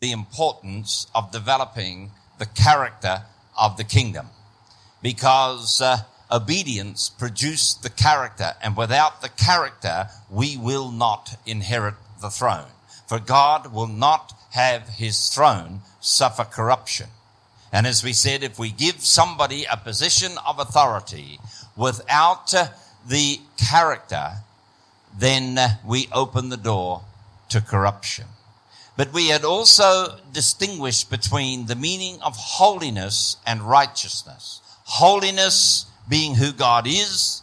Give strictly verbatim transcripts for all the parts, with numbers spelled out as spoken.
the importance of developing the character of the kingdom, because uh, obedience produced the character, and without the character, we will not inherit the throne. For God will not have his throne suffer corruption. And as we said, if we give somebody a position of authority without uh, the character, then uh, we open the door to corruption. But we had also distinguished between the meaning of holiness and righteousness. Holiness being who God is,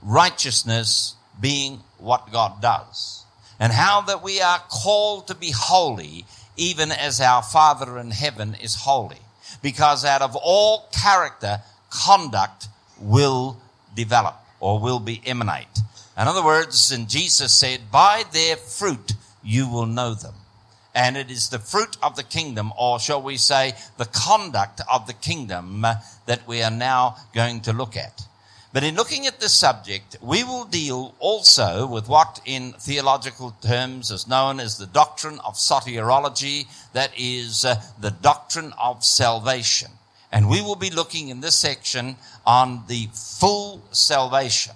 righteousness being what God does. And how that we are called to be holy, even as our Father in heaven is holy. Because out of all character, conduct will develop or will be emanate. In other words, and Jesus said, by their fruit you will know them. And it is the fruit of the kingdom, or shall we say, the conduct of the kingdom, that we are now going to look at. But in looking at this subject, we will deal also with what in theological terms is known as the doctrine of soteriology, that is uh, the doctrine of salvation. And we will be looking in this section on the full salvation.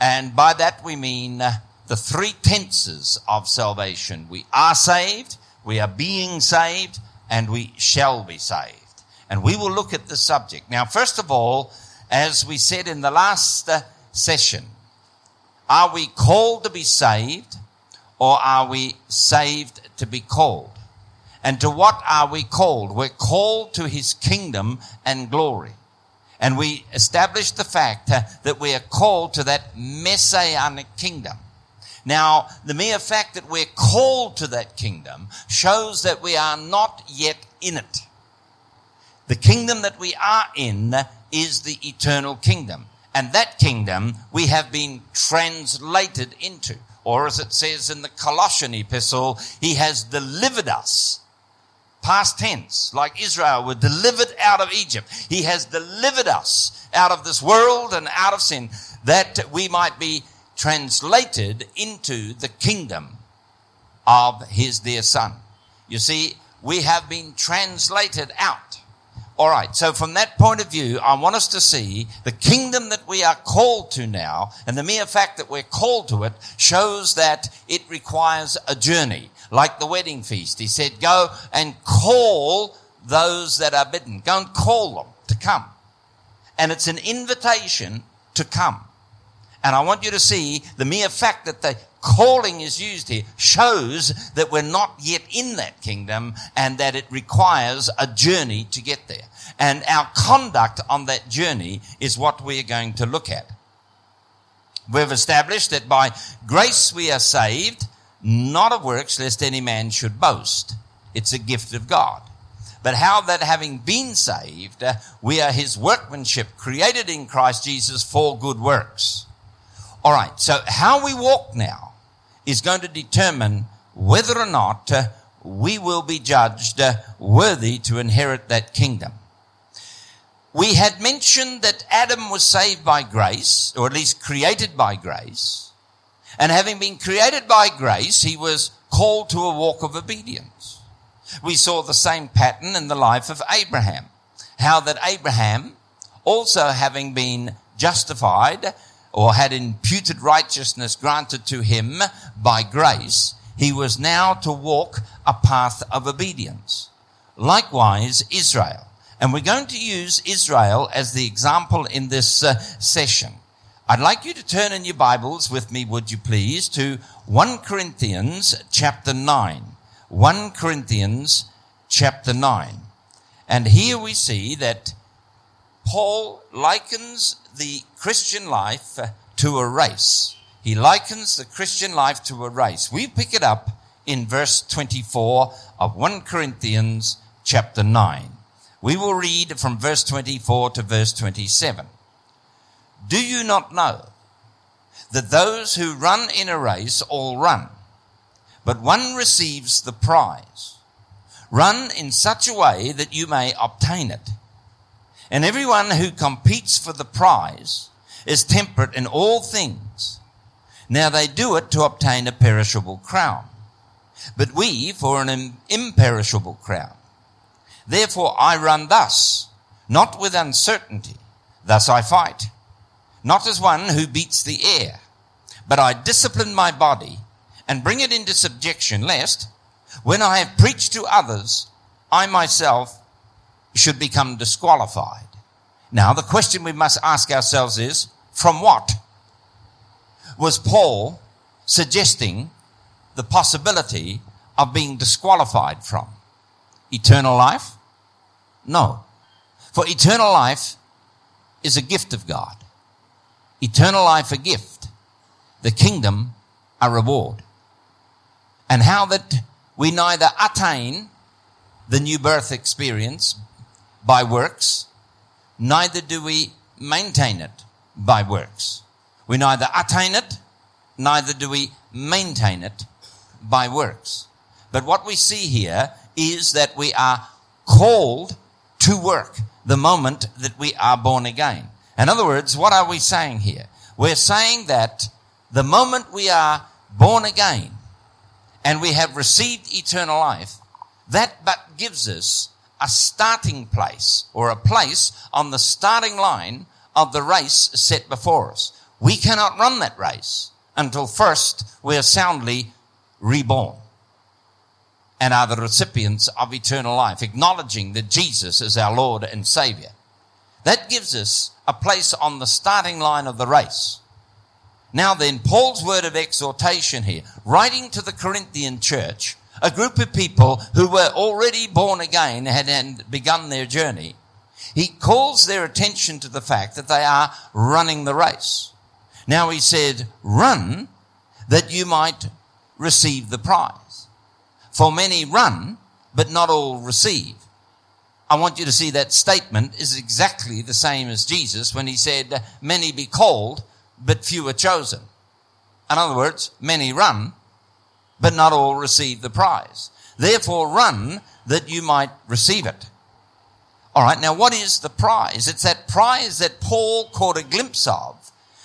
And by that we mean uh, the three tenses of salvation. We are saved, we are being saved, and we shall be saved. And we will look at the subject. Now, first of all, as we said in the last uh, session, are we called to be saved, or are we saved to be called? And to what are we called? We're called to his kingdom and glory. And we established the fact uh, that we are called to that messianic kingdom. Now, the mere fact that we're called to that kingdom shows that we are not yet in it. The kingdom that we are in is the eternal kingdom. And that kingdom we have been translated into. Or as it says in the Colossian epistle, he has delivered us. Past tense, like Israel were delivered out of Egypt. He has delivered us out of this world and out of sin, that we might be translated into the kingdom of his dear Son. You see, we have been translated out. All right, so from that point of view, I want us to see the kingdom that we are called to now, and the mere fact that we're called to it shows that it requires a journey, like the wedding feast. He said, go and call those that are bidden. Go and call them to come. And it's an invitation to come. And I want you to see the mere fact that the calling is used here shows that we're not yet in that kingdom, and that it requires a journey to get there. And our conduct on that journey is what we're going to look at. We've established that by grace we are saved, not of works, lest any man should boast. It's a gift of God. But how that having been saved, uh, we are his workmanship, created in Christ Jesus for good works. All right, so how we walk now is going to determine whether or not uh, we will be judged uh, worthy to inherit that kingdom. We had mentioned that Adam was saved by grace, or at least created by grace. And having been created by grace, he was called to a walk of obedience. We saw the same pattern in the life of Abraham. How that Abraham, also having been justified, or had imputed righteousness granted to him by grace, he was now to walk a path of obedience. Likewise, Israel. And we're going to use Israel as the example in this uh, session. I'd like you to turn in your Bibles with me, would you please, to First Corinthians chapter nine. First Corinthians chapter nine. And here we see that Paul likens the Christian life to a race. He likens the Christian life to a race. We pick it up in verse twenty-four of First Corinthians chapter nine. We will read from verse twenty-four to verse twenty-seven. Do you not know that those who run in a race all run, but one receives the prize? Run in such a way that you may obtain it. And everyone who competes for the prize is temperate in all things. Now they do it to obtain a perishable crown, but we for an imperishable crown. Therefore I run thus, not with uncertainty, thus I fight, not as one who beats the air, but I discipline my body and bring it into subjection, lest, when I have preached to others, I myself should become disqualified. Now, the question we must ask ourselves is, from what was Paul suggesting the possibility of being disqualified from? Eternal life? No. For eternal life is a gift of God. Eternal life a gift. The kingdom a reward. And how that we neither attain the new birth experience by works, neither do we maintain it by works. We neither attain it, neither do we maintain it by works. But what we see here is that we are called to work the moment that we are born again. In other words, what are we saying here? We're saying that the moment we are born again and we have received eternal life, that but gives us a starting place, or a place on the starting line of the race set before us. We cannot run that race until first we are soundly reborn and are the recipients of eternal life, acknowledging that Jesus is our Lord and Savior. That gives us a place on the starting line of the race. Now then, Paul's word of exhortation here, writing to the Corinthian church, a group of people who were already born again and had begun their journey, he calls their attention to the fact that they are running the race. Now he said, run that you might receive the prize. For many run, but not all receive. I want you to see that statement is exactly the same as Jesus when he said, many be called, but few are chosen. In other words, many run, but not all receive the prize. Therefore run that you might receive it. All right, now what is the prize? It's that prize that Paul caught a glimpse of,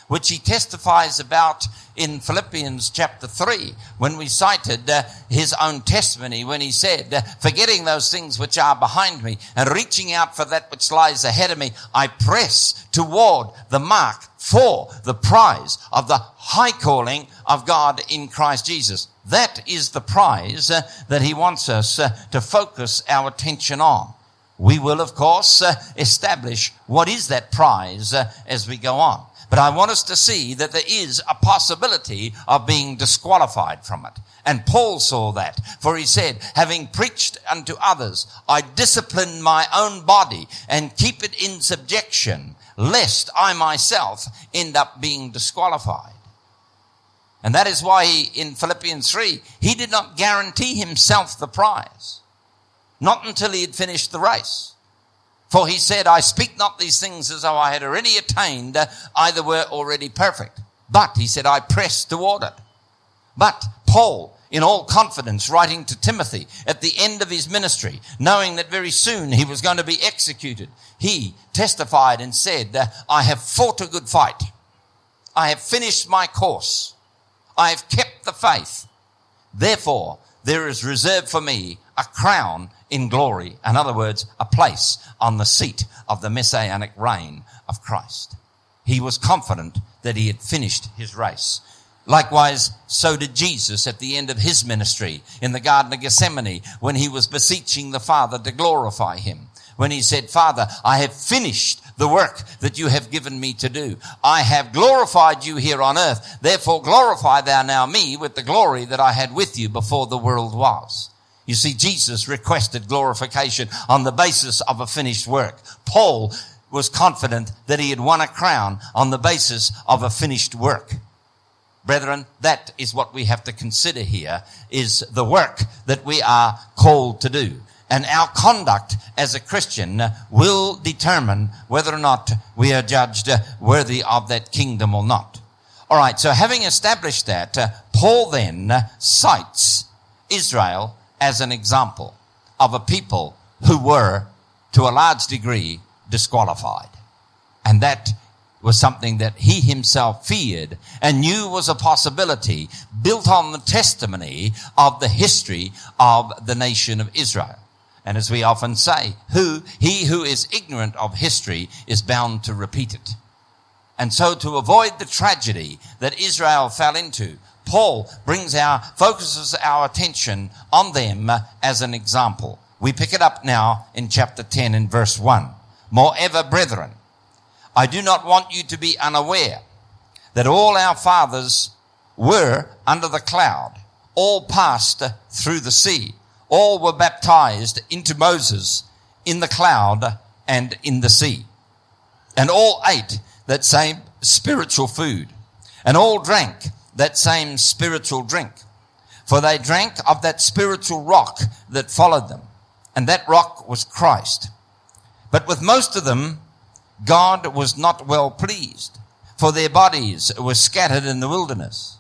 which he testifies about in Philippians chapter three, when we cited uh, his own testimony when he said, forgetting those things which are behind me and reaching out for that which lies ahead of me, I press toward the mark for the prize of the high calling of God in Christ Jesus. That is the prize uh, that he wants us uh, to focus our attention on. We will, of course, uh, establish what is that prize uh, as we go on. But I want us to see that there is a possibility of being disqualified from it. And Paul saw that, for he said, having preached unto others, I discipline my own body and keep it in subjection, lest I myself end up being disqualified. And that is why he, in Philippians three, he did not guarantee himself the prize, not until he had finished the race. For he said, I speak not these things as though I had already attained, either were already perfect. But, he said, I press toward it. But Paul, in all confidence, writing to Timothy at the end of his ministry, knowing that very soon he was going to be executed, he testified and said, I have fought a good fight. I have finished my course. I have kept the faith. Therefore, there is reserved for me a crown in glory. In other words, a place on the seat of the messianic reign of Christ. He was confident that he had finished his race. Likewise, so did Jesus at the end of his ministry in the Garden of Gethsemane when he was beseeching the Father to glorify him. When he said, Father, I have finished the work that you have given me to do. I have glorified you here on earth. Therefore glorify thou now me with the glory that I had with you before the world was. You see, Jesus requested glorification on the basis of a finished work. Paul was confident that he had won a crown on the basis of a finished work. Brethren, that is what we have to consider here, is the work that we are called to do. And our conduct as a Christian will determine whether or not we are judged worthy of that kingdom or not. All right, so having established that, Paul then cites Israel as an example of a people who were, to a large degree, disqualified. And that was something that he himself feared and knew was a possibility, built on the testimony of the history of the nation of Israel. And as we often say, who he who is ignorant of history is bound to repeat it. And so to avoid the tragedy that Israel fell into, Paul brings our, focuses our attention on them as an example. We pick it up now in chapter ten and verse one. Moreover, brethren, I do not want you to be unaware that all our fathers were under the cloud, all passed through the sea, all were baptized into Moses in the cloud and in the sea, and all ate that same spiritual food, and all drank that same spiritual drink, for they drank of that spiritual rock that followed them, and that rock was Christ. But with most of them, God was not well pleased, for their bodies were scattered in the wilderness.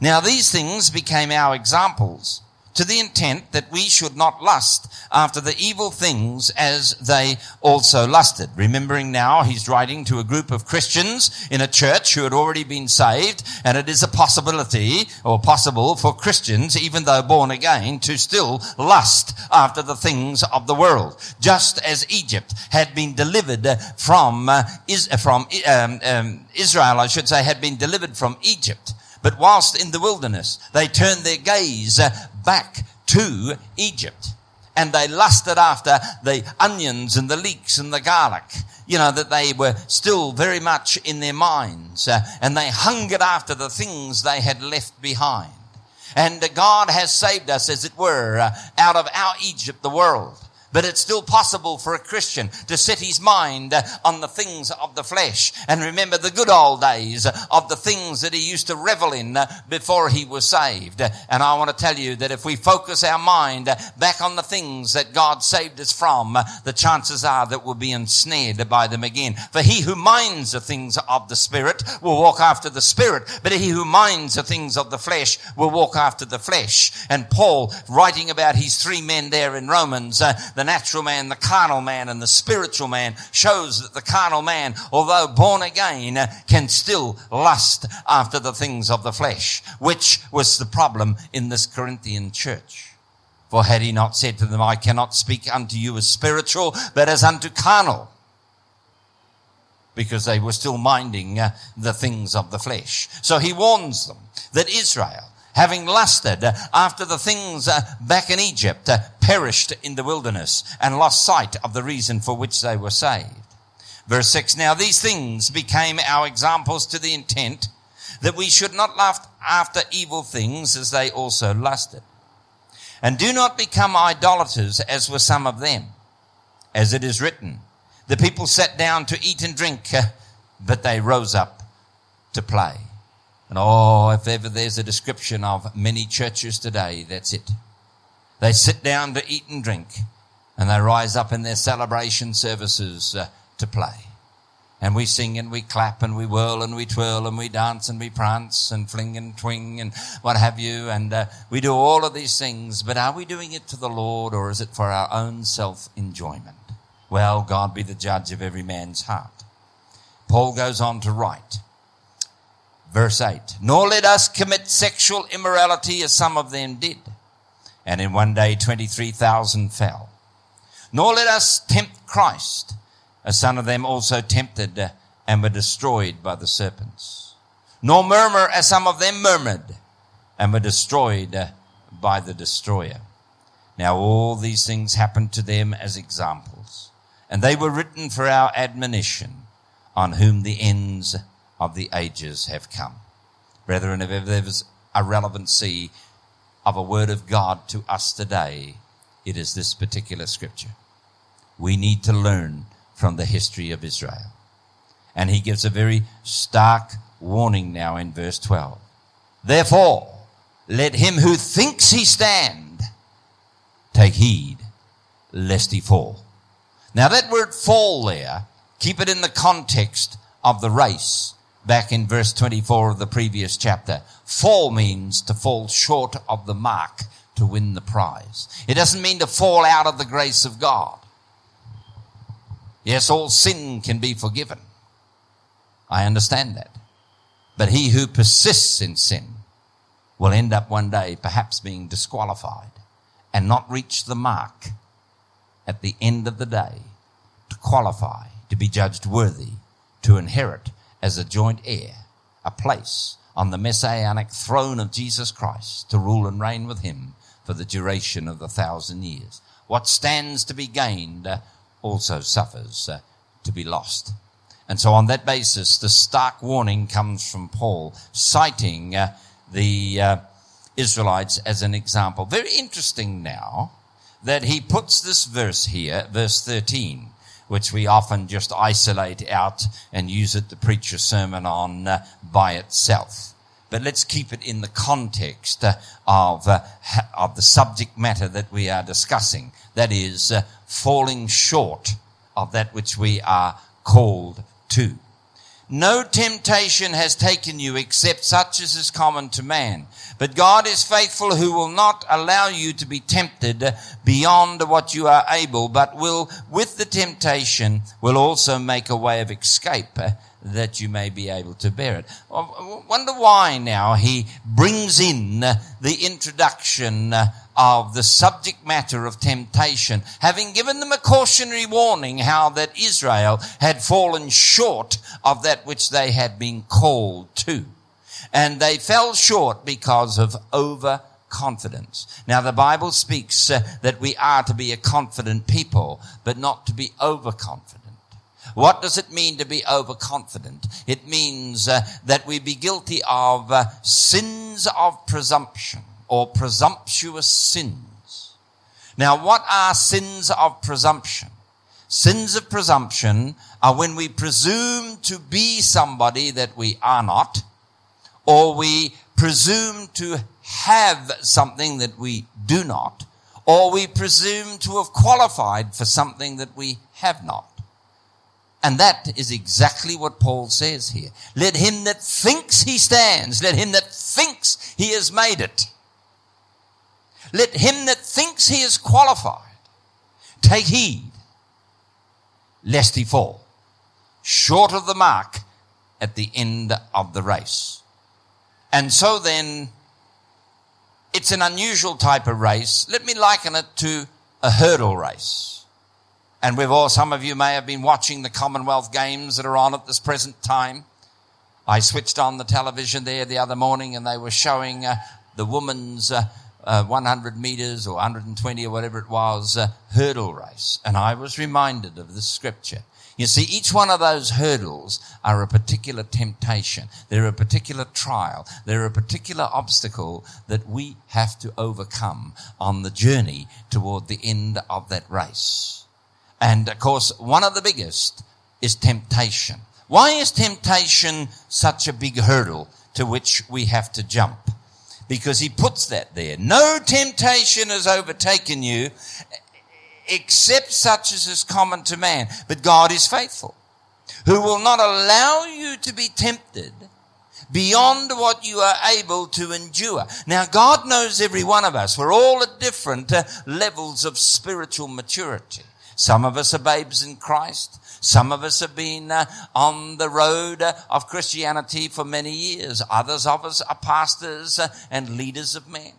Now these things became our examples, to the intent that we should not lust after the evil things as they also lusted. Remembering now, he's writing to a group of Christians in a church who had already been saved, and it is a possibility, or possible, for Christians, even though born again, to still lust after the things of the world. Just as Egypt had been delivered from, uh, is, uh, from um, um, Israel, I should say, had been delivered from Egypt. But whilst in the wilderness, they turned their gaze back to Egypt, and they lusted after the onions and the leeks and the garlic, you know, that they were still very much in their minds, uh, and they hungered after the things they had left behind. And uh, God has saved us, as it were, uh, out of our Egypt, the world. But it's still possible for a Christian to set his mind on the things of the flesh and remember the good old days of the things that he used to revel in before he was saved. And I want to tell you that if we focus our mind back on the things that God saved us from, the chances are that we'll be ensnared by them again. For he who minds the things of the Spirit will walk after the Spirit, but he who minds the things of the flesh will walk after the flesh. And Paul, writing about his three men there in Romans, uh, the natural man, the carnal man, and the spiritual man, shows that the carnal man, although born again, can still lust after the things of the flesh, which was the problem in this Corinthian church. For had he not said to them, I cannot speak unto you as spiritual, but as unto carnal, because they were still minding the things of the flesh. So he warns them that Israel, having lusted after the things back in Egypt, perished in the wilderness and lost sight of the reason for which they were saved. Verse six, now these things became our examples to the intent that we should not lust after evil things as they also lusted. And do not become idolaters as were some of them. As it is written, the people sat down to eat and drink, but they rose up to play. And oh, if ever there's a description of many churches today, that's it. They sit down to eat and drink, and they rise up in their celebration services uh, to play. And we sing and we clap and we whirl and we twirl and we dance and we prance and fling and twing and what have you. And uh, we do all of these things, but are we doing it to the Lord, or is it for our own self-enjoyment? Well, God be the judge of every man's heart. Paul goes on to write, verse eight, nor let us commit sexual immorality as some of them did, and in one day twenty-three thousand fell. Nor let us tempt Christ, as some of them also tempted and were destroyed by the serpents. Nor murmur, as some of them murmured and were destroyed by the destroyer. Now all these things happened to them as examples, and they were written for our admonition, on whom the ends of the ages have come. Brethren, if ever there was a relevancy of a word of God to us today, it is this particular scripture. We need to learn from the history of Israel. And he gives a very stark warning now in verse twelve. Therefore, let him who thinks he stand take heed lest he fall. Now that word fall there, keep it in the context of the race. Back in verse twenty-four of the previous chapter, fall means to fall short of the mark to win the prize. It doesn't mean to fall out of the grace of God. Yes, all sin can be forgiven. I understand that. But he who persists in sin will end up one day perhaps being disqualified and not reach the mark at the end of the day to qualify, to be judged worthy, to inherit as a joint heir, a place on the messianic throne of Jesus Christ to rule and reign with him for the duration of the thousand years. What stands to be gained also suffers to be lost. And so on that basis, the stark warning comes from Paul, citing uh, the uh, Israelites as an example. Very interesting now that he puts this verse here, verse thirteen, which we often just isolate out and use it to preach a sermon on uh, by itself. But let's keep it in the context uh, of, uh, of the subject matter that we are discussing, that is, uh, falling short of that which we are called to. No temptation has taken you except such as is common to man. But God is faithful, who will not allow you to be tempted beyond what you are able, but will, with the temptation, will also make a way of escape uh, that you may be able to bear it. I wonder why now he brings in uh, the introduction uh, of the subject matter of temptation, having given them a cautionary warning how that Israel had fallen short of that which they had been called to. And they fell short because of overconfidence. Now, the Bible speaks uh, that we are to be a confident people, but not to be overconfident. What does it mean to be overconfident? It means uh, that we be guilty of uh, sins of presumption, or presumptuous sins. Now, what are sins of presumption? Sins of presumption are when we presume to be somebody that we are not, or we presume to have something that we do not, or we presume to have qualified for something that we have not. And that is exactly what Paul says here. Let him that thinks he stands, let him that thinks he has made it, let him that thinks he is qualified take heed, lest he fall short of the mark at the end of the race. And so then, it's an unusual type of race. Let me liken it to a hurdle race. And we've all, some of you may have been watching the Commonwealth Games that are on at this present time. I switched on the television there the other morning and they were showing uh, the women's Uh, Uh, one hundred meters or one hundred twenty or whatever it was, uh, hurdle race. And I was reminded of this scripture. You see, each one of those hurdles are a particular temptation. They're a particular trial. They're a particular obstacle that we have to overcome on the journey toward the end of that race. And, of course, one of the biggest is temptation. Why is temptation such a big hurdle to which we have to jump? Because he puts that there. No temptation has overtaken you except such as is common to man. But God is faithful, who will not allow you to be tempted beyond what you are able to endure. Now, God knows every one of us. We're all at different uh, levels of spiritual maturity. Some of us are babes in Christ. Some of us have been uh, on the road uh, of Christianity for many years. Others of us are pastors uh, and leaders of men.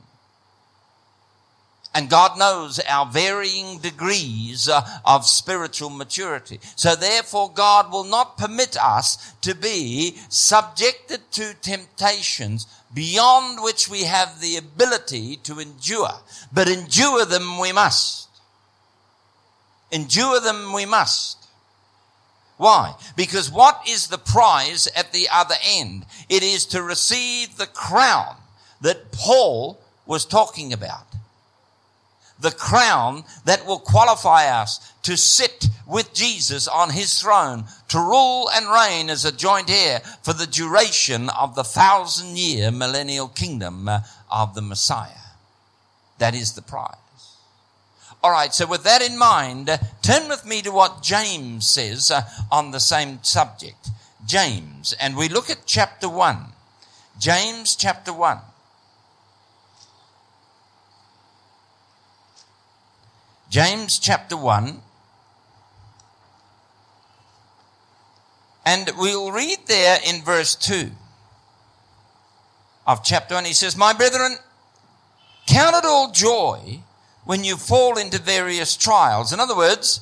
And God knows our varying degrees uh, of spiritual maturity. So therefore, God will not permit us to be subjected to temptations beyond which we have the ability to endure. But endure them we must. Endure them we must. Why? Because what is the prize at the other end? It is to receive the crown that Paul was talking about. The crown that will qualify us to sit with Jesus on his throne, to rule and reign as a joint heir for the duration of the thousand-year millennial kingdom of the Messiah. That is the prize. All right, so with that in mind, uh, turn with me to what James says uh, on the same subject. James, and we look at chapter one. James chapter one. James chapter one. And we'll read there in verse two of chapter one. He says, "My brethren, count it all joy when you fall into various trials." In other words,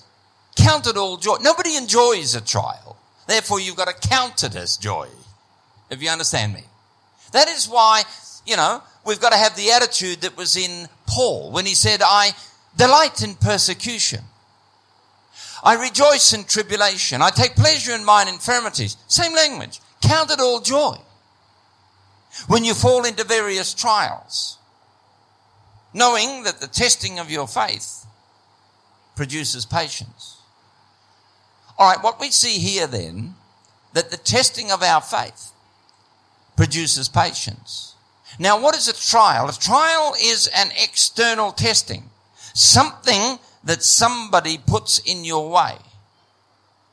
count it all joy. Nobody enjoys a trial. Therefore, you've got to count it as joy, if you understand me. That is why, you know, we've got to have the attitude that was in Paul when he said, "I delight in persecution. I rejoice in tribulation. I take pleasure in mine infirmities." Same language. Count it all joy when you fall into various trials, knowing that the testing of your faith produces patience. All right, what we see here then, that the testing of our faith produces patience. Now, what is a trial? A trial is an external testing, something that somebody puts in your way,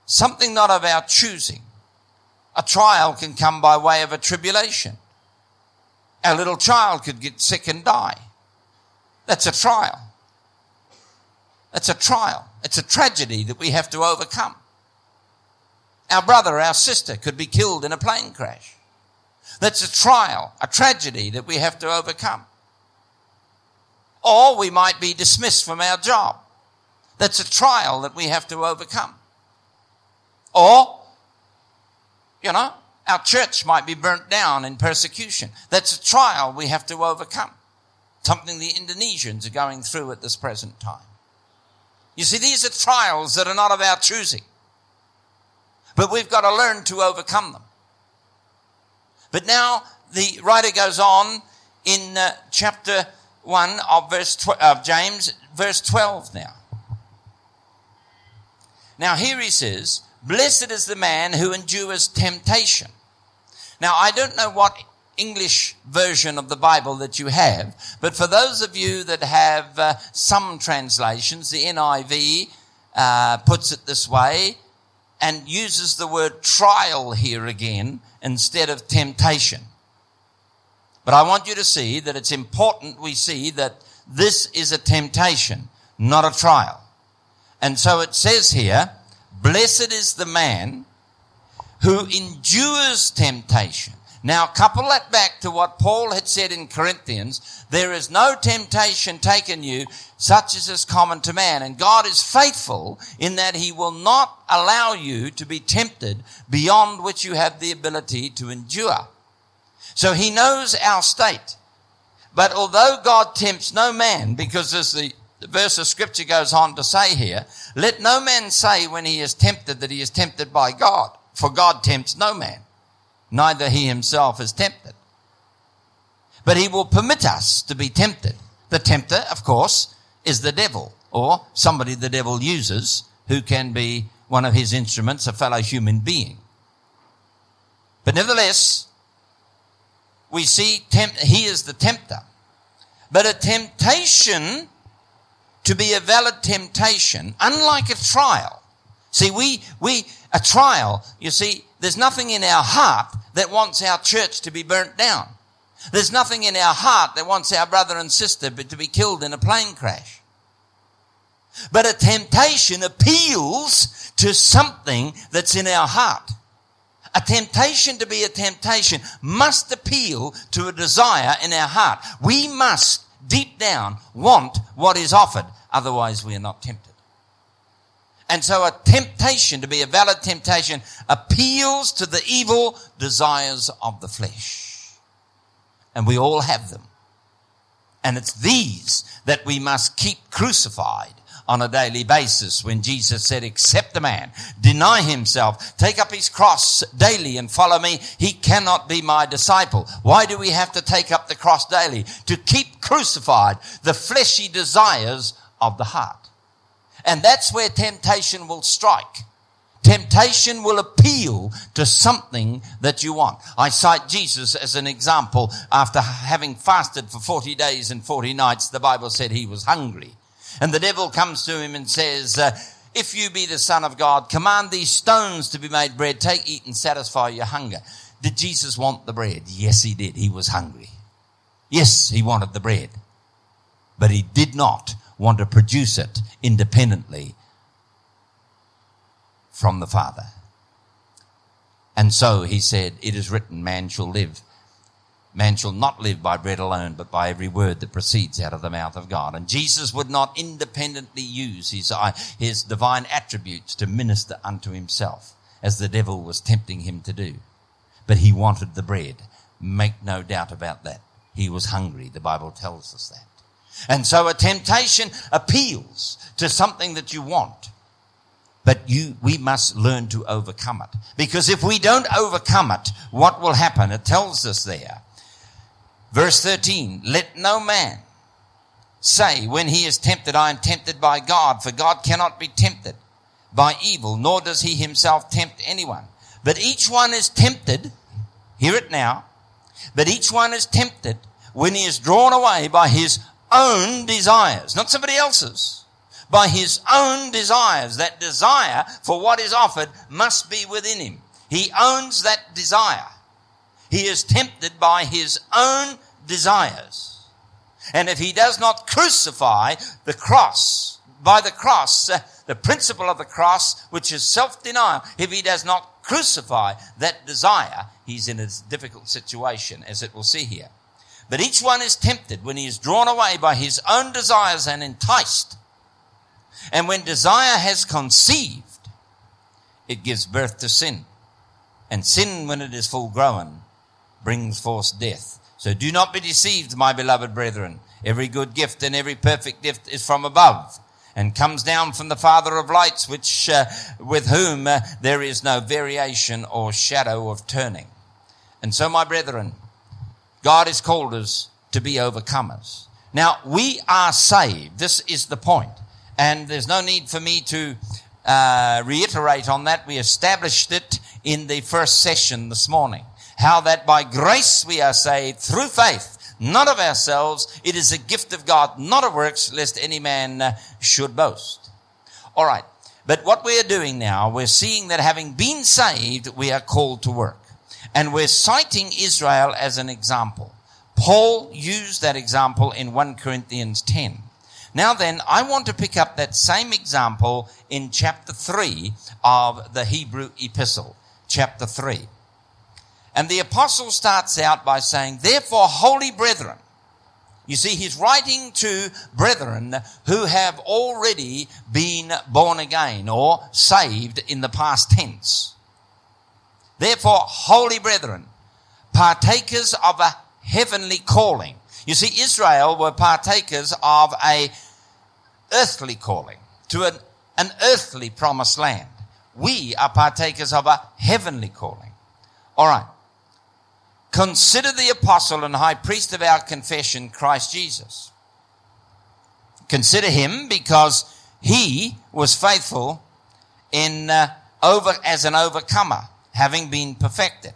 something not of our choosing. A trial can come by way of a tribulation. A little child could get sick and die. That's a trial. That's a trial. It's a tragedy that we have to overcome. Our brother, our sister could be killed in a plane crash. That's a trial, a tragedy that we have to overcome. Or we might be dismissed from our job. That's a trial that we have to overcome. Or, you know, our church might be burnt down in persecution. That's a trial we have to overcome. Something the Indonesians are going through at this present time. You see, these are trials that are not of our choosing. But we've got to learn to overcome them. But now the writer goes on in uh, chapter one of verse tw- of James, verse twelve now. Now here he says, "Blessed is the man who endures temptation." Now I don't know what English version of the Bible that you have, but for those of you that have uh, some translations, the N I V uh, puts it this way and uses the word trial here again instead of temptation. But I want you to see that it's important we see that this is a temptation, not a trial. And so it says here, "Blessed is the man who endures temptation." Now, couple that back to what Paul had said in Corinthians, "There is no temptation taken you, such as is common to man. And God is faithful in that he will not allow you to be tempted beyond which you have the ability to endure." So he knows our state. But although God tempts no man, because as the verse of Scripture goes on to say here, "Let no man say when he is tempted that he is tempted by God, for God tempts no man. Neither he himself is tempted. But he will permit us to be tempted." The tempter, of course, is the devil, or somebody the devil uses who can be one of his instruments, a fellow human being. But nevertheless, we see tempt- he is the tempter. But a temptation, to be a valid temptation, unlike a trial. See, we, we, a trial, you see, there's nothing in our heart that wants our church to be burnt down. There's nothing in our heart that wants our brother and sister to be killed in a plane crash. But a temptation appeals to something that's in our heart. A temptation to be a temptation must appeal to a desire in our heart. We must, deep down, want what is offered. Otherwise, we are not tempted. And so a temptation, to be a valid temptation, appeals to the evil desires of the flesh. And we all have them. And it's these that we must keep crucified on a daily basis when Jesus said, "Except a man deny himself, take up his cross daily and follow me, he cannot be my disciple." Why do we have to take up the cross daily? To keep crucified the fleshy desires of the heart. And that's where temptation will strike. Temptation will appeal to something that you want. I cite Jesus as an example. After having fasted for forty days and forty nights, the Bible said he was hungry. And the devil comes to him and says, uh, "If you be the Son of God, command these stones to be made bread. Take, eat, and satisfy your hunger." Did Jesus want the bread? Yes, he did. He was hungry. Yes, he wanted the bread. But he did not want to produce it independently from the Father. And so he said, it is written, man shall live. Man shall not live by bread alone, but by every word that proceeds out of the mouth of God. And Jesus would not independently use his, his divine attributes to minister unto himself, as the devil was tempting him to do. But he wanted the bread. Make no doubt about that. He was hungry. The Bible tells us that. And so a temptation appeals to something that you want. But you, we must learn to overcome it. Because if we don't overcome it, what will happen? It tells us there. Verse thirteen, let no man say when he is tempted, I am tempted by God. For God cannot be tempted by evil, nor does he himself tempt anyone. But each one is tempted, hear it now, but each one is tempted when he is drawn away by his own desires, not somebody else's, by his own desires. That desire for what is offered must be within him. He owns that desire. He is tempted by his own desires. And if he does not crucify the cross, by the cross, uh, the principle of the cross, which is self-denial, if he does not crucify that desire, he's in a difficult situation, as it will see here. But each one is tempted when he is drawn away by his own desires and enticed. And when desire has conceived, it gives birth to sin. And sin, when it is full grown, brings forth death. So do not be deceived, my beloved brethren. Every good gift and every perfect gift is from above and comes down from the Father of lights, which uh, with whom uh, there is no variation or shadow of turning. And so, my brethren, God has called us to be overcomers. Now, we are saved. This is the point. And there's no need for me to uh, reiterate on that. We established it in the first session this morning, how that by grace we are saved through faith, not of ourselves. It is a gift of God, not of works, lest any man uh, should boast. All right. But what we are doing now, we're seeing that having been saved, we are called to work. And we're citing Israel as an example. Paul used that example in First Corinthians ten. Now then, I want to pick up that same example in chapter three of the Hebrew epistle. Chapter three. And the apostle starts out by saying, therefore, holy brethren. You see, he's writing to brethren who have already been born again or saved in the past tense. Therefore, holy brethren, partakers of a heavenly calling. You see, Israel were partakers of a earthly calling to an, an earthly promised land. We are partakers of a heavenly calling. All right. Consider the apostle and high priest of our confession, Christ Jesus. Consider him, because he was faithful in uh, over as an overcomer, having been perfected.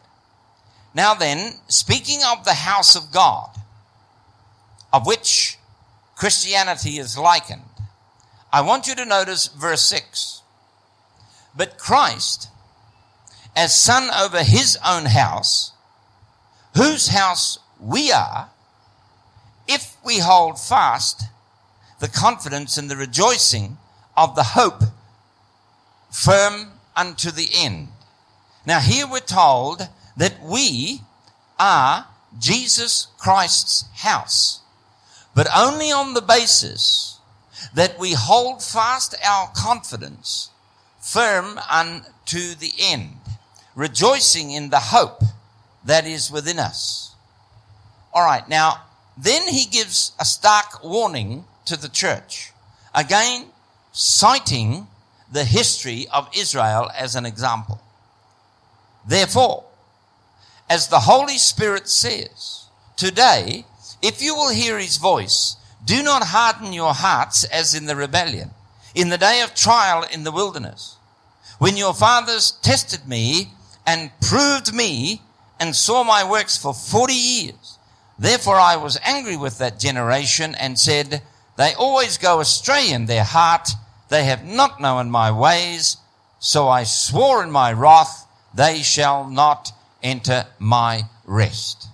Now then, speaking of the house of God, of which Christianity is likened, I want you to notice verse six. But Christ, as son over his own house, whose house we are, if we hold fast the confidence and the rejoicing of the hope firm unto the end. Now here we're told that we are Jesus Christ's house, but only on the basis that we hold fast our confidence firm unto the end, rejoicing in the hope that is within us. All right, now, then he gives a stark warning to the church, again citing the history of Israel as an example. Therefore, as the Holy Spirit says, today, if you will hear his voice, do not harden your hearts as in the rebellion, in the day of trial in the wilderness, when your fathers tested me and proved me and saw my works for forty years. Therefore I was angry with that generation and said, they always go astray in their heart. They have not known my ways. So I swore in my wrath, they shall not enter my rest.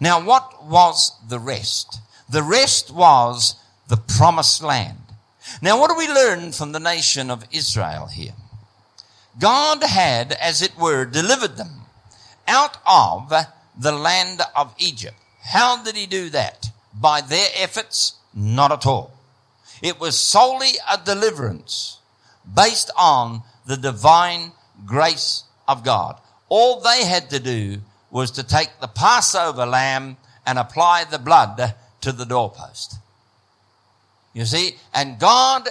Now, what was the rest? The rest was the promised land. Now, what do we learn from the nation of Israel here? God had, as it were, delivered them out of the land of Egypt. How did he do that? By their efforts? Not at all. It was solely a deliverance based on the divine grace of God. All they had to do was to take the Passover lamb and apply the blood to the doorpost. You see, and God,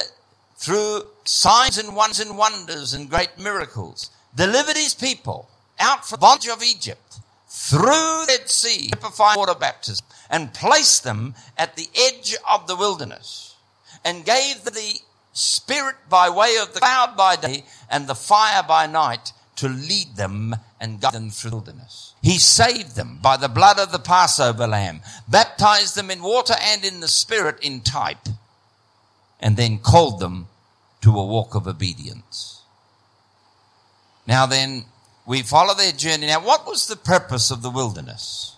through signs and wonders and wonders and great miracles, delivered his people out from the bondage of Egypt through the Red Sea, typifying water baptism, and placed them at the edge of the wilderness, and gave the Spirit by way of the cloud by day and the fire by night to lead them and guide them through the wilderness. He saved them by the blood of the Passover lamb, baptized them in water and in the Spirit in type, and then called them to a walk of obedience. Now then, we follow their journey. Now, what was the purpose of the wilderness?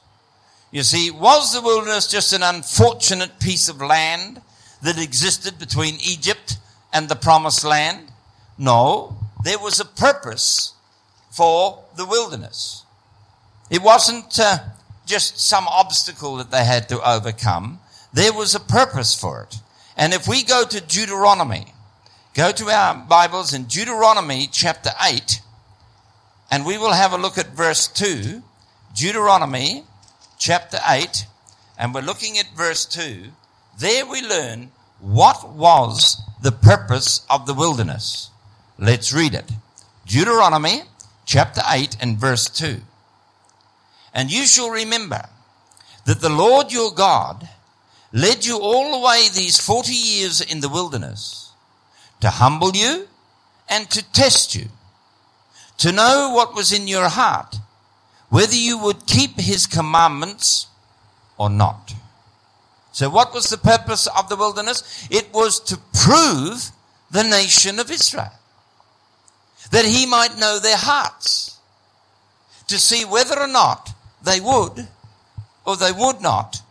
You see, was the wilderness just an unfortunate piece of land that existed between Egypt and the promised land? No, there was a purpose for the wilderness. It wasn't uh, just some obstacle that they had to overcome. There was a purpose for it. And if we go to Deuteronomy, go to our Bibles in Deuteronomy chapter eight, and we will have a look at verse two, Deuteronomy chapter eight, and we're looking at verse two. There we learn what was the purpose of the wilderness. Let's read it. Deuteronomy chapter eight and verse two. And you shall remember that the Lord your God led you all the way these forty years in the wilderness to humble you and to test you, to know what was in your heart, whether you would keep his commandments or not. So what was the purpose of the wilderness? It was to prove the nation of Israel, that he might know their hearts, to see whether or not they would or they would not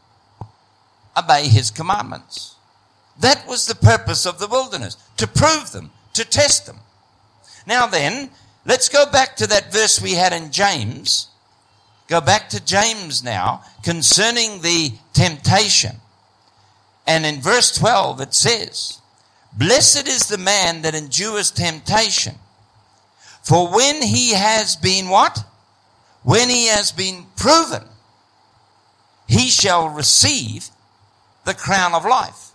obey his commandments. That was the purpose of the wilderness, to prove them, to test them. Now then, let's go back to that verse we had in James. Go back to James now concerning the temptation. And in verse twelve it says, "Blessed is the man that endures temptation, for when he has been," what? "When he has been proven, he shall receive the crown of life."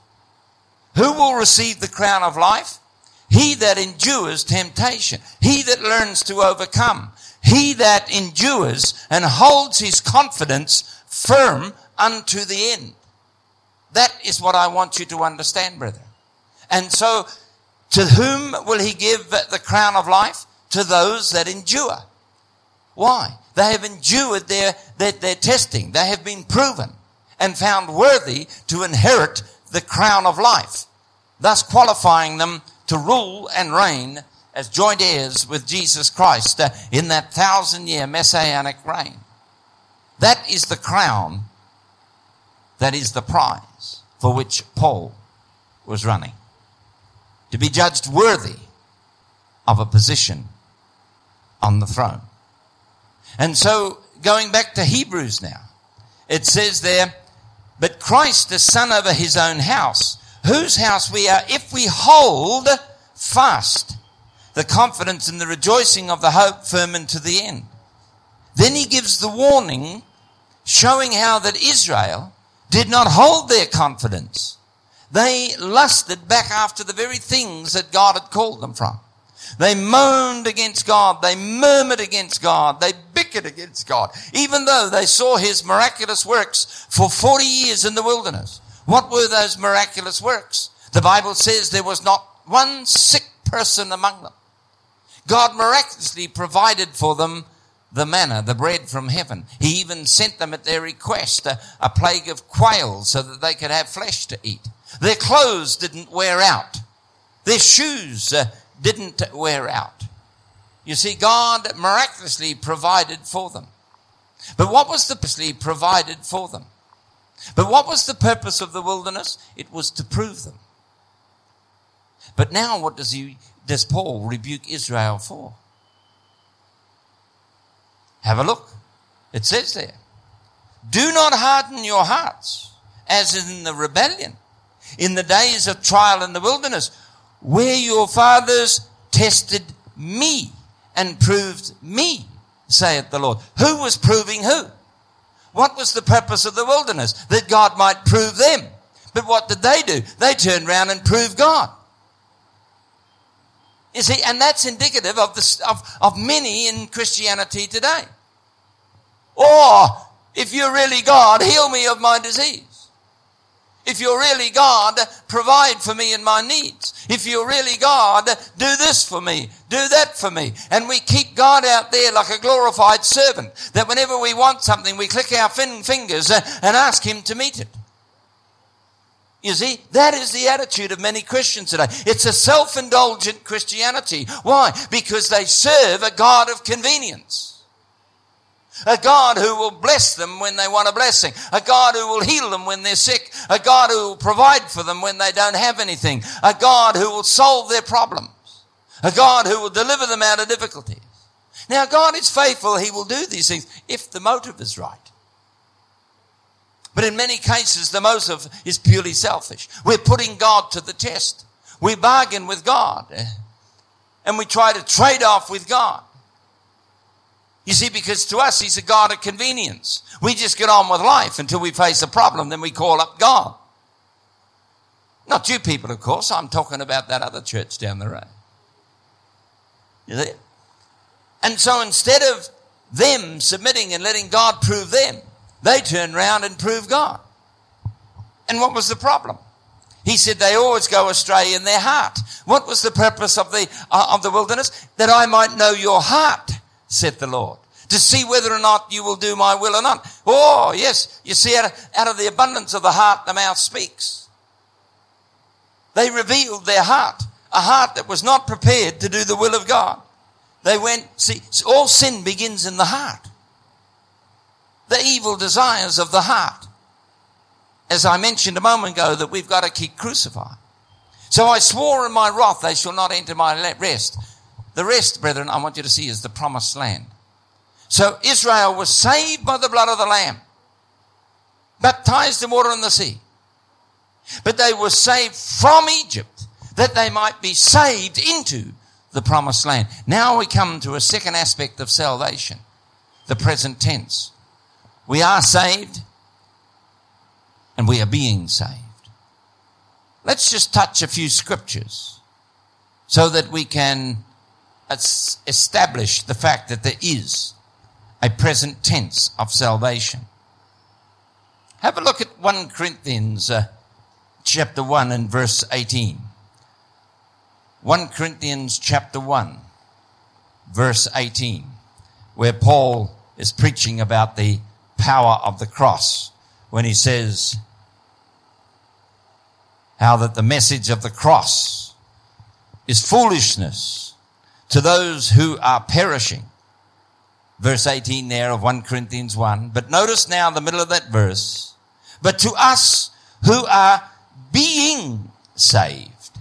Who will receive the crown of life? He that endures temptation, he that learns to overcome, he that endures and holds his confidence firm unto the end. That is what I want you to understand, brethren. And so, to whom will he give the crown of life? To those that endure. Why? They have endured their, their, their testing. They have been proven and found worthy to inherit the crown of life, thus qualifying them to rule and reign as joint heirs with Jesus Christ in that thousand-year messianic reign. That is the crown, that is the prize for which Paul was running, to be judged worthy of a position on the throne. And so, going back to Hebrews now, it says there, "But Christ is son over his own house, whose house we are, if we hold fast the confidence and the rejoicing of the hope firm unto the end." Then he gives the warning, showing how that Israel did not hold their confidence. They lusted back after the very things that God had called them from. They moaned against God. They murmured against God. They bickered against God, even though they saw his miraculous works for forty years in the wilderness. What were those miraculous works? The Bible says there was not one sick person among them. God miraculously provided for them the manna, the bread from heaven. He even sent them at their request a, a plague of quails so that they could have flesh to eat. Their clothes didn't wear out. Their shoes uh, didn't wear out. You see, God miraculously provided for them. But what was the purposely provided for them? But what was the purpose of the wilderness? It was to prove them. But now what does he does Paul rebuke Israel for? Have a look. It says there, do not harden your hearts as in the rebellion, in the days of trial in the wilderness, where your fathers tested me and proved me, saith the Lord. Who was proving who? What was the purpose of the wilderness? That God might prove them. But what did they do? They turned round and proved God. You see, and that's indicative of, the, of, of many in Christianity today. Or, if you're really God, heal me of my disease. If you're really God, provide for me in my needs. If you're really God, do this for me, do that for me. And we keep God out there like a glorified servant, that whenever we want something, we click our fin- fingers and ask him to meet it. You see, that is the attitude of many Christians today. It's a self-indulgent Christianity. Why? Because they serve a God of convenience. A God who will bless them when they want a blessing. A God who will heal them when they're sick. A God who will provide for them when they don't have anything. A God who will solve their problems. A God who will deliver them out of difficulties. Now, God is faithful. He will do these things if the motive is right. But in many cases, the motive is purely selfish. We're putting God to the test. We bargain with God. And we try to trade off with God. You see, because to us, he's a God of convenience. We just get on with life until we face a problem, then we call up God. Not you people, of course. I'm talking about that other church down the road. You see? And so instead of them submitting and letting God prove them, they turned round and proved God. And what was the problem? He said they always go astray in their heart. What was the purpose of the uh, of the wilderness? That I might know your heart, said the Lord, to see whether or not you will do my will or not. Oh, yes, you see, out of, out of the abundance of the heart, the mouth speaks. They revealed their heart, a heart that was not prepared to do the will of God. They went, see, all sin begins in the heart. The evil desires of the heart. As I mentioned a moment ago, that we've got to keep crucified. So I swore in my wrath, they shall not enter my rest. The rest, brethren, I want you to see is the promised land. So Israel was saved by the blood of the Lamb, baptized in water in the sea. But they were saved from Egypt, that they might be saved into the promised land. Now we come to a second aspect of salvation, the present tense. We are saved and we are being saved. Let's just touch a few scriptures so that we can establish the fact that there is a present tense of salvation. Have a look at First Corinthians uh, chapter one and verse eighteen. First Corinthians chapter one, verse eighteen, where Paul is preaching about the power of the cross, when he says how that the message of the cross is foolishness to those who are perishing. Verse eighteen there of First Corinthians one. But notice now the middle of that verse. But to us who are being saved,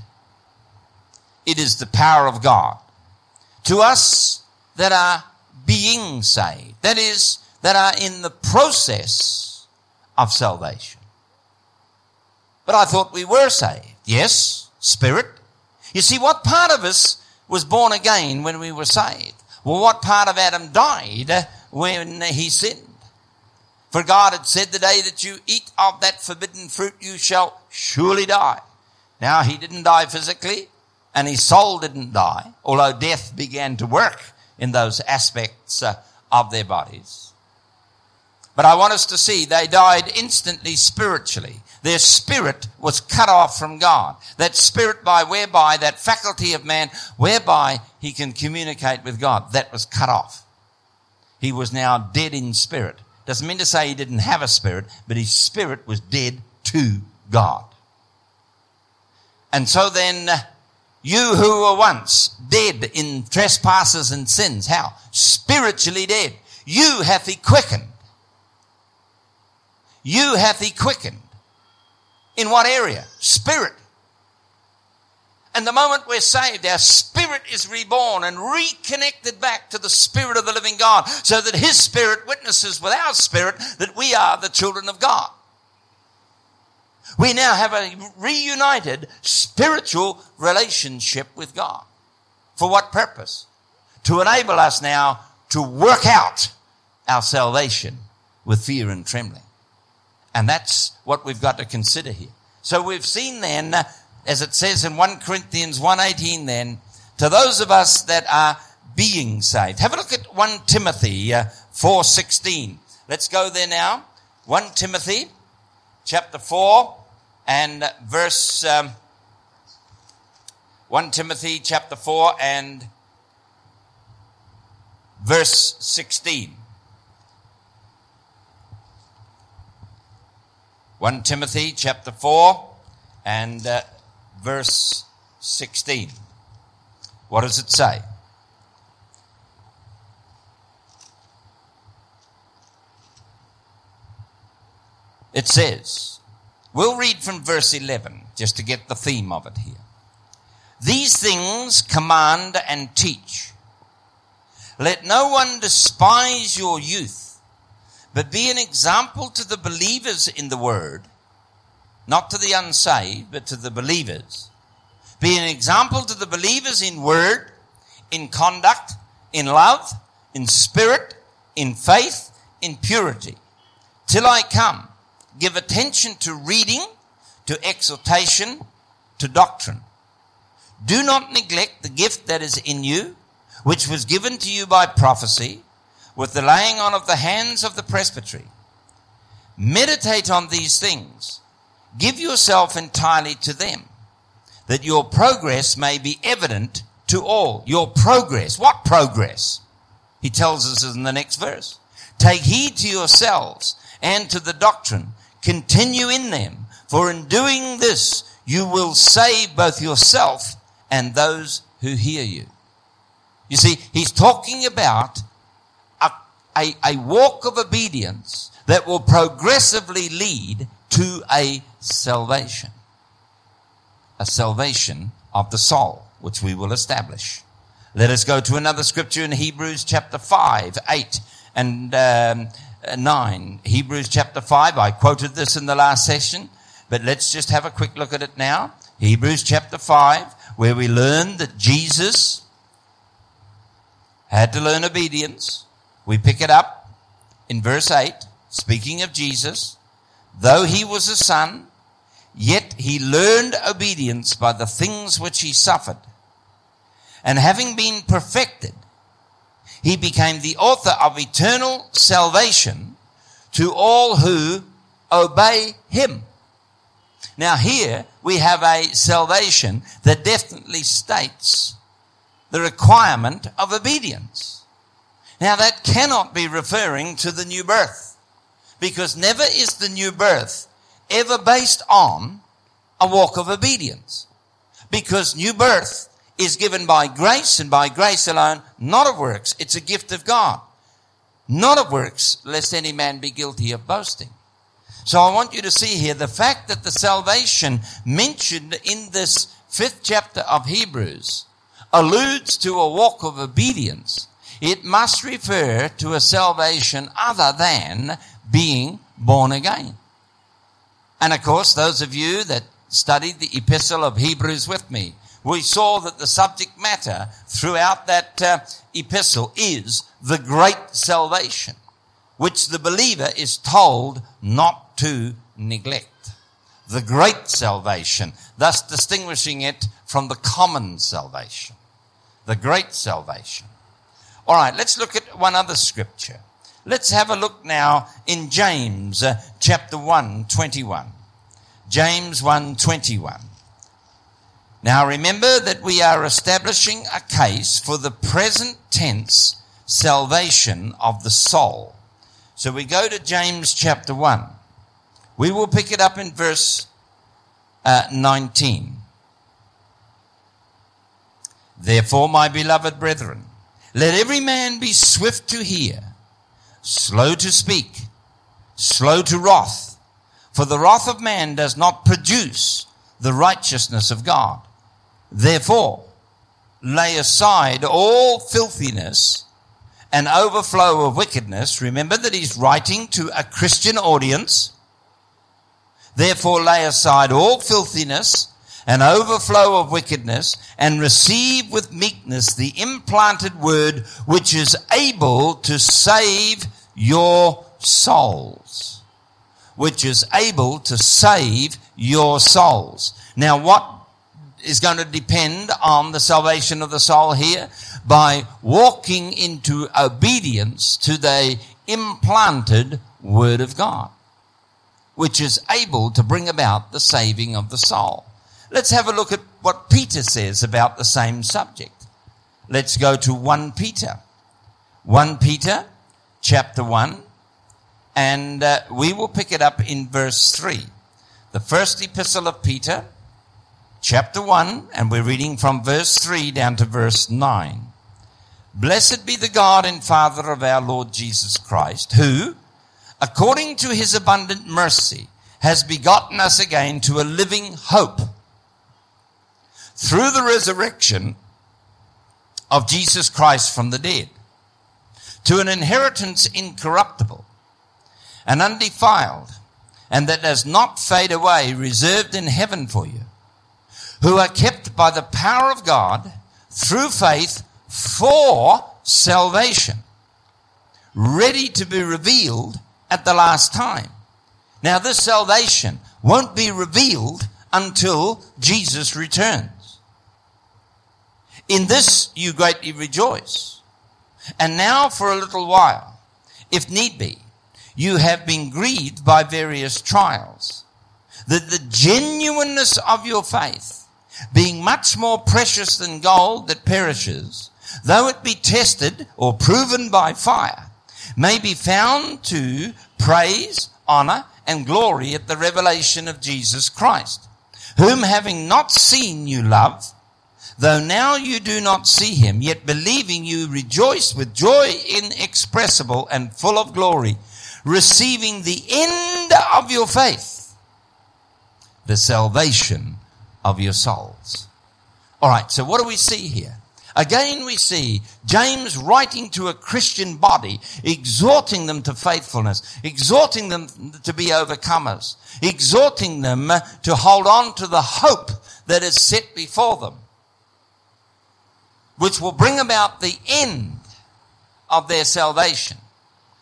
it is the power of God. To us that are being saved. That is, that are in the process of salvation. But I thought we were saved. Yes, spirit. You see, what part of us was born again when we were saved? Well, what part of Adam died when he sinned? For God had said, the day that you eat of that forbidden fruit, you shall surely die. Now, he didn't die physically, and his soul didn't die, although death began to work in those aspects uh, of their bodies. But I want us to see they died instantly spiritually. Their spirit was cut off from God. That spirit by whereby, that faculty of man, whereby he can communicate with God, that was cut off. He was now dead in spirit. Doesn't mean to say he didn't have a spirit, but his spirit was dead to God. And so then, you who were once dead in trespasses and sins, how? Spiritually dead. You hath he quickened. You hath he quickened. In what area? Spirit. And the moment we're saved, our spirit is reborn and reconnected back to the Spirit of the living God, so that His Spirit witnesses with our spirit that we are the children of God. We now have a reunited spiritual relationship with God. For what purpose? To enable us now to work out our salvation with fear and trembling. And that's what we've got to consider here. So we've seen then, as it says in First Corinthians one eighteen then, to those of us that are being saved. Have a look at First Timothy four sixteen. Let's go there now. First Timothy chapter four and verse, um, First Timothy chapter four and verse sixteen. First Timothy chapter four and uh, verse sixteen. What does it say? It says, we'll read from verse eleven just to get the theme of it here. These things command and teach. Let no one despise your youth, but be an example to the believers in the word, not to the unsaved, but to the believers. Be an example to the believers in word, in conduct, in love, in spirit, in faith, in purity. Till I come, give attention to reading, to exhortation, to doctrine. Do not neglect the gift that is in you, which was given to you by prophecy, with the laying on of the hands of the presbytery. Meditate on these things. Give yourself entirely to them, that your progress may be evident to all. Your progress. What progress? He tells us in the next verse. Take heed to yourselves and to the doctrine. Continue in them, for in doing this you will save both yourself and those who hear you. You see, he's talking about a, a, a walk of obedience that will progressively lead to a salvation. A salvation of the soul, which we will establish. Let us go to another scripture in Hebrews chapter five, eight and um, nine. Hebrews chapter five, I quoted this in the last session, but let's just have a quick look at it now. Hebrews chapter five, where we learn that Jesus had to learn obedience. We pick it up in verse eight, speaking of Jesus. Though he was a son, yet he learned obedience by the things which he suffered. And having been perfected, he became the author of eternal salvation to all who obey him. Now here we have a salvation that definitely states the requirement of obedience. Now that cannot be referring to the new birth, because never is the new birth ever based on a walk of obedience, because new birth is given by grace and by grace alone, not of works. It's a gift of God, not of works, lest any man be guilty of boasting. So I want you to see here the fact that the salvation mentioned in this fifth chapter of Hebrews alludes to a walk of obedience. It must refer to a salvation other than being born again. And of course, those of you that studied the epistle of Hebrews with me, we saw that the subject matter throughout that uh, epistle is the great salvation, which the believer is told not to neglect. The great salvation, thus distinguishing it from the common salvation. The great salvation. All right, let's look at one other scripture. Let's have a look now in James uh, chapter one, twenty-one. James one, twenty-one. Now remember that we are establishing a case for the present tense salvation of the soul. So we go to James chapter one. We will pick it up in verse uh, nineteen. Therefore, my beloved brethren, let every man be swift to hear, slow to speak, slow to wrath, for the wrath of man does not produce the righteousness of God. Therefore, lay aside all filthiness and overflow of wickedness. Remember that he's writing to a Christian audience. Therefore, lay aside all filthiness and overflow of wickedness, and receive with meekness the implanted word, which is able to save your souls. Which is able to save your souls. Now, what is going to depend on the salvation of the soul here? By walking into obedience to the implanted word of God, which is able to bring about the saving of the soul. Let's have a look at what Peter says about the same subject. Let's go to First Peter. First Peter chapter one, and uh, we will pick it up in verse three. The first epistle of Peter, chapter one, and we're reading from verse three down to verse nine. Blessed be the God and Father of our Lord Jesus Christ, who, according to his abundant mercy, has begotten us again to a living hope through the resurrection of Jesus Christ from the dead, to an inheritance incorruptible and undefiled, and that does not fade away, reserved in heaven for you, who are kept by the power of God through faith for salvation, ready to be revealed at the last time. Now, this salvation won't be revealed until Jesus returns. In this you greatly rejoice. And now for a little while, if need be, you have been grieved by various trials, that the genuineness of your faith, being much more precious than gold that perishes, though it be tested or proven by fire, may be found to praise, honor, and glory at the revelation of Jesus Christ, whom having not seen you love, though now you do not see him, yet believing you rejoice with joy inexpressible and full of glory, receiving the end of your faith, the salvation of your souls. All right, so what do we see here? Again, we see James writing to a Christian body, exhorting them to faithfulness, exhorting them to be overcomers, exhorting them to hold on to the hope that is set before them, which will bring about the end of their salvation,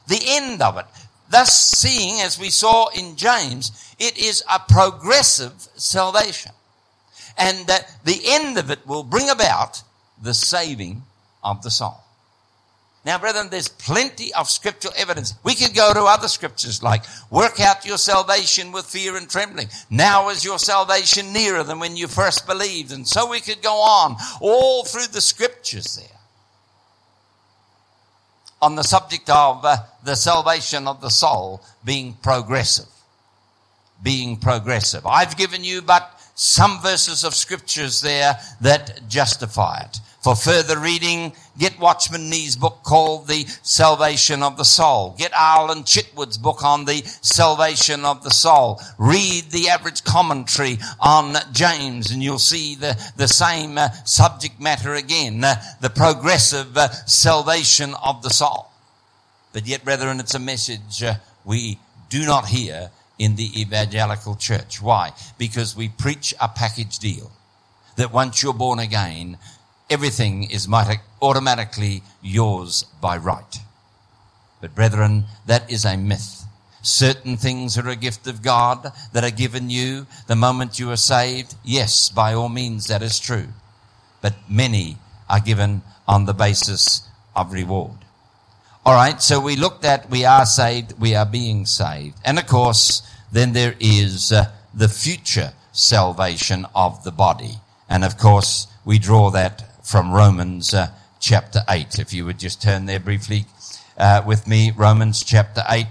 the end of it. Thus, seeing, as we saw in James, it is a progressive salvation, and that the end of it will bring about the saving of the soul. Now, brethren, there's plenty of scriptural evidence. We could go to other scriptures like, work out your salvation with fear and trembling. Now is your salvation nearer than when you first believed. And so we could go on all through the scriptures there on the subject of uh, the salvation of the soul being progressive. Being progressive. I've given you but some verses of scriptures there that justify it. For further reading, get Watchman Nee's book called The Salvation of the Soul. Get Arlen Chitwood's book on the salvation of the soul. Read the average commentary on James and you'll see the, the same uh, subject matter again, uh, the progressive uh, salvation of the soul. But yet, brethren, it's a message uh, we do not hear in the evangelical church. Why? Because we preach a package deal that once you're born again, everything is automatically yours by right. But brethren, that is a myth. Certain things are a gift of God that are given you the moment you are saved. Yes, by all means, that is true. But many are given on the basis of reward. All right, so we looked at we are saved, we are being saved. And of course, then there is uh, the future salvation of the body. And of course, we draw that from Romans uh, chapter eight. If you would just turn there briefly uh, with me, Romans chapter eight.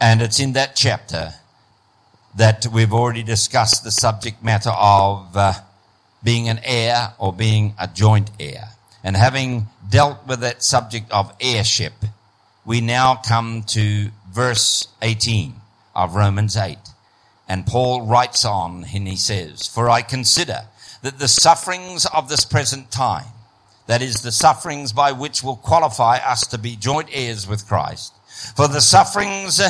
And it's in that chapter that we've already discussed the subject matter of uh, being an heir or being a joint heir. And having dealt with that subject of heirship, we now come to verse eighteen of Romans eight. And Paul writes on and he says, "For I consider that the sufferings of this present time, that is, the sufferings by which will qualify us to be joint heirs with Christ, for the sufferings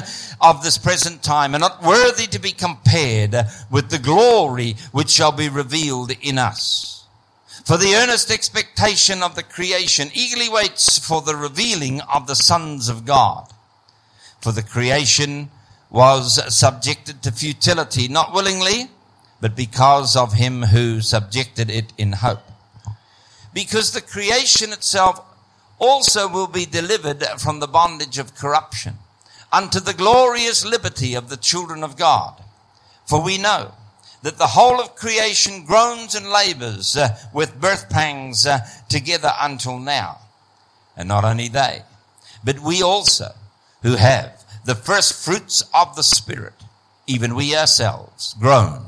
of this present time are not worthy to be compared with the glory which shall be revealed in us. For the earnest expectation of the creation eagerly waits for the revealing of the sons of God. For the creation was subjected to futility, not willingly, but because of him who subjected it in hope. Because the creation itself also will be delivered from the bondage of corruption, unto the glorious liberty of the children of God. For we know that the whole of creation groans and labors uh, with birth pangs uh, together until now. And not only they, but we also, who have the first fruits of the Spirit, even we ourselves, groan,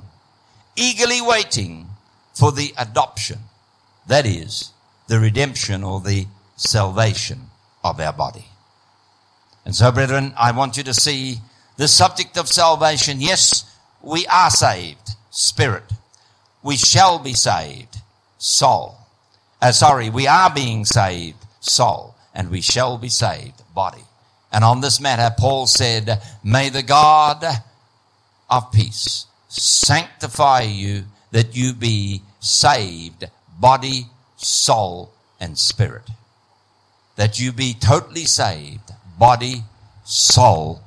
eagerly waiting for the adoption, that is, the redemption or the salvation of our body." And so, brethren, I want you to see the subject of salvation. Yes, we are saved, spirit. We shall be saved, soul. Uh, sorry, we are being saved, soul, and we shall be saved, body. And on this matter, Paul said, "May the God of peace sanctify you, that you be saved, body, soul, and spirit." That you be totally saved, body, soul,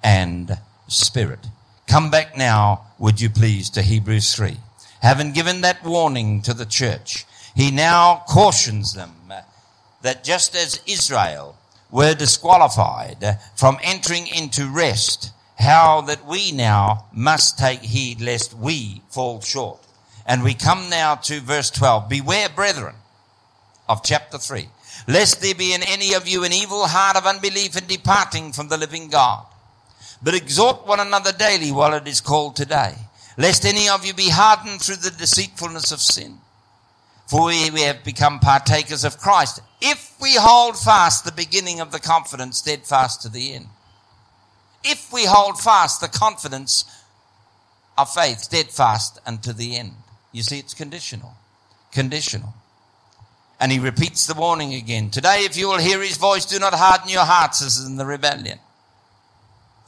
and spirit. Come back now, would you please, to Hebrews three. Having given that warning to the church, he now cautions them that just as Israel were disqualified from entering into rest, how that we now must take heed lest we fall short. And we come now to verse twelve. "Beware, brethren," of chapter three, "lest there be in any of you an evil heart of unbelief in departing from the living God. But exhort one another daily while it is called today, lest any of you be hardened through the deceitfulness of sin. For we have become partakers of Christ, if we hold fast the beginning of the confidence steadfast to the end." If we hold fast the confidence of faith steadfast unto the end. You see, it's conditional. Conditional. And he repeats the warning again. "Today, if you will hear his voice, do not harden your hearts as in the rebellion."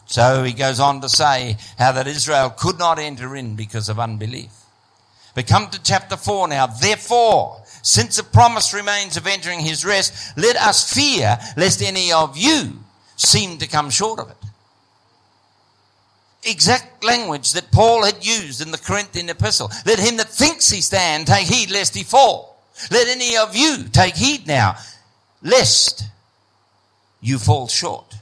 So he goes on to say how that Israel could not enter in because of unbelief. But come to chapter four now. "Therefore, since the promise remains of entering his rest, let us fear lest any of you seem to come short of it." Exact language that Paul had used in the Corinthian epistle. "Let him that thinks he stand take heed lest he fall. Let any of you take heed now, lest you fall short."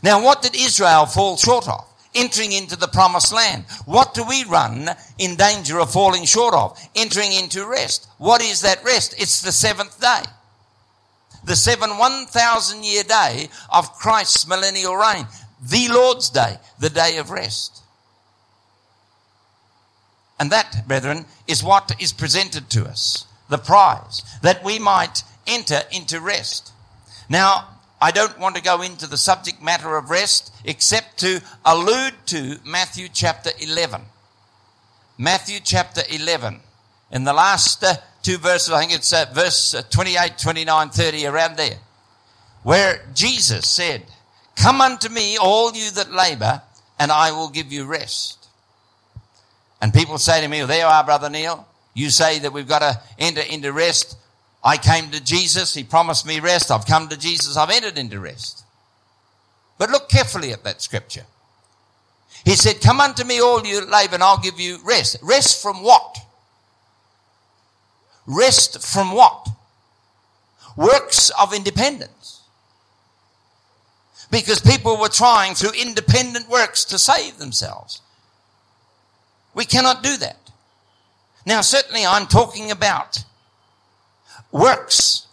Now, what did Israel fall short of? Entering into the promised land. What do we run in danger of falling short of? Entering into rest. What is that rest? It's the seventh day. The seven one thousand year day of Christ's millennial reign. The Lord's day, the day of rest. And that, brethren, is what is presented to us, the prize, that we might enter into rest. Now, I don't want to go into the subject matter of rest except to allude to Matthew chapter eleven. Matthew chapter eleven. In the last uh, two verses, I think it's uh, verse uh, twenty-eight, twenty-nine, thirty, around there, where Jesus said, "Come unto me, all you that labor, and I will give you rest." And people say to me, "Well, there you are, Brother Neil. You say that we've got to enter into rest. I came to Jesus. He promised me rest. I've come to Jesus. I've entered into rest." But look carefully at that scripture. He said, "Come unto me, all you that labor, and I'll give you rest." Rest from what? Rest from what? Works of independence. Because people were trying through independent works to save themselves. We cannot do that. Now, certainly I'm talking about works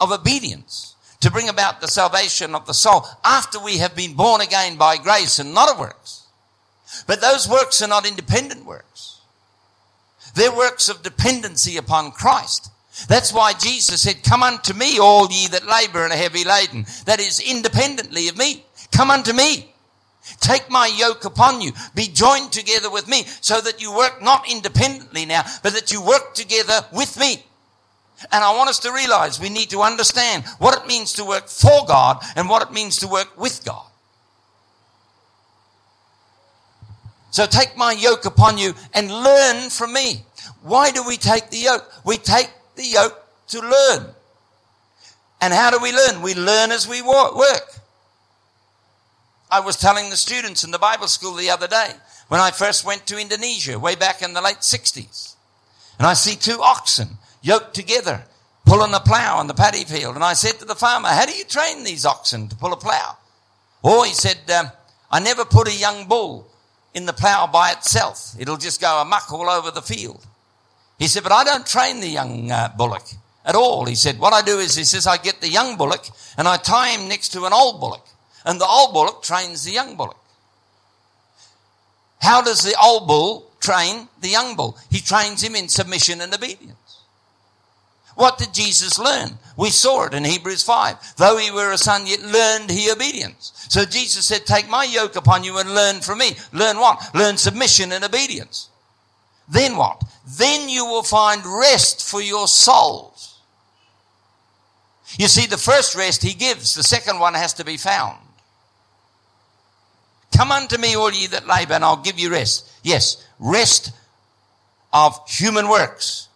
of obedience to bring about the salvation of the soul after we have been born again by grace and not of works. But those works are not independent works. They're works of dependency upon Christ. That's why Jesus said, "Come unto me, all ye that labor and are heavy laden." That is, independently of me. Come unto me. Take my yoke upon you. Be joined together with me, so that you work not independently now, but that you work together with me. And I want us to realize we need to understand what it means to work for God and what it means to work with God. So take my yoke upon you and learn from me. Why do we take the yoke? We take the yoke to learn. And how do we learn? We learn as we work. I was telling the students in the Bible school the other day, when I first went to Indonesia way back in the late sixties, and I see two oxen yoked together, pulling a plow in the paddy field. And I said to the farmer, how do you train these oxen to pull a plow? Oh, he said, um, I never put a young bull in the plow by itself. It'll just go amok all over the field. He said, but I don't train the young uh, bullock at all. He said, what I do is, he says, I get the young bullock and I tie him next to an old bullock. And the old bullock trains the young bullock. How does the old bull train the young bull? He trains him in submission and obedience. What did Jesus learn? We saw it in Hebrews five. Though he were a son, yet learned he obedience. So Jesus said, take my yoke upon you and learn from me. Learn what? Learn submission and obedience. Then what? Then you will find rest for your souls. You see, the first rest he gives, the second one has to be found. Come unto me, all ye that labor, and I'll give you rest. Yes, rest of human works.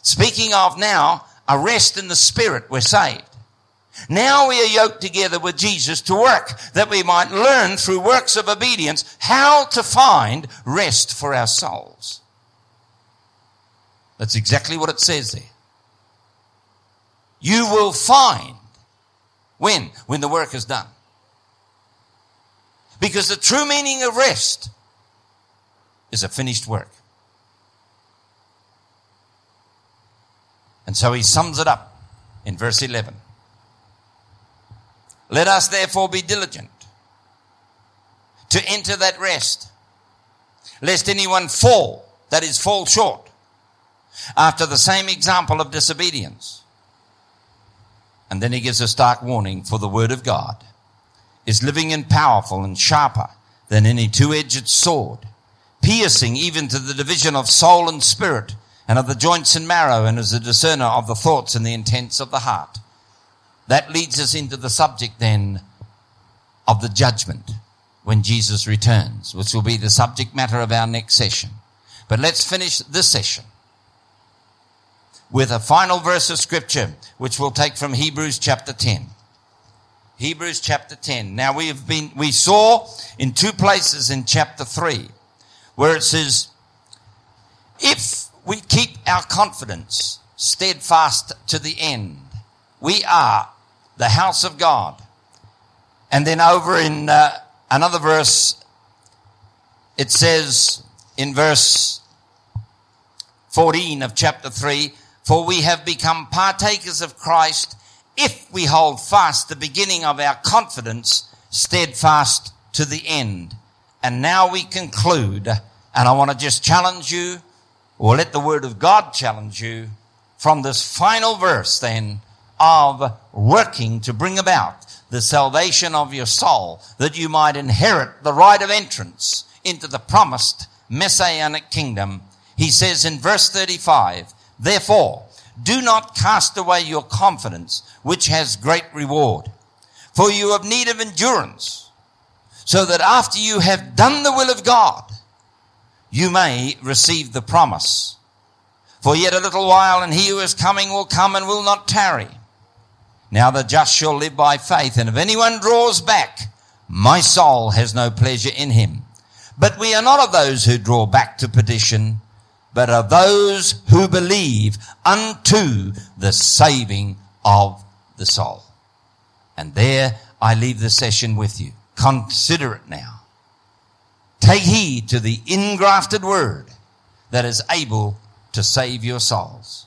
Speaking of now, a rest in the Spirit, we're saved. Now we are yoked together with Jesus to work, that we might learn through works of obedience how to find rest for our souls. That's exactly what it says there. You will find when? When the work is done. Because the true meaning of rest is a finished work. And so he sums it up in verse eleven. Let us therefore be diligent to enter that rest, lest anyone fall, that is, fall short, after the same example of disobedience. And then he gives a stark warning, for the word of God is living and powerful and sharper than any two-edged sword, piercing even to the division of soul and spirit, and of the joints and marrow, and is a discerner of the thoughts and the intents of the heart. That leads us into the subject then of the judgment when Jesus returns, which will be the subject matter of our next session. But let's finish this session with a final verse of scripture, which we'll take from Hebrews chapter ten. Hebrews chapter ten. Now we've been, we saw in two places in chapter three where it says, if we keep our confidence steadfast to the end, we are the house of God. And then over in uh, another verse, it says in verse fourteen of chapter three, for we have become partakers of Christ if we hold fast the beginning of our confidence steadfast to the end. And now we conclude, and I want to just challenge you, or let the word of God challenge you, from this final verse then of working to bring about the salvation of your soul, that you might inherit the right of entrance into the promised messianic kingdom. He says in verse thirty-five, therefore, do not cast away your confidence, which has great reward. For you have need of endurance, so that after you have done the will of God, you may receive the promise. For yet a little while, and he who is coming will come and will not tarry. Now the just shall live by faith, and if anyone draws back, my soul has no pleasure in him. But we are not of those who draw back to perdition, but of those who believe unto the saving of the soul. And there I leave the session with you. Consider it now. Take heed to the ingrafted word that is able to save your souls.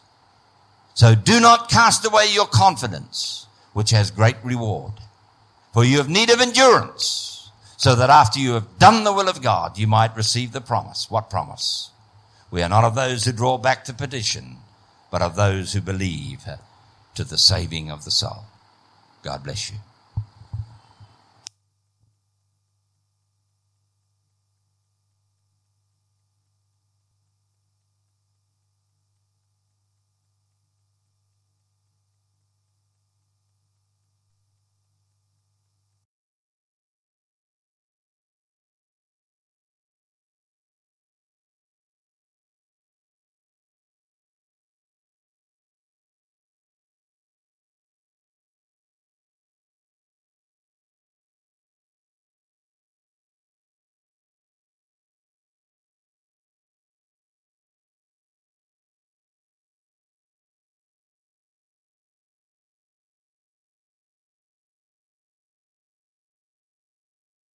So do not cast away your confidence, which has great reward. For you have need of endurance, so that after you have done the will of God, you might receive the promise. What promise? We are not of those who draw back to perdition, but of those who believe to the saving of the soul. God bless you.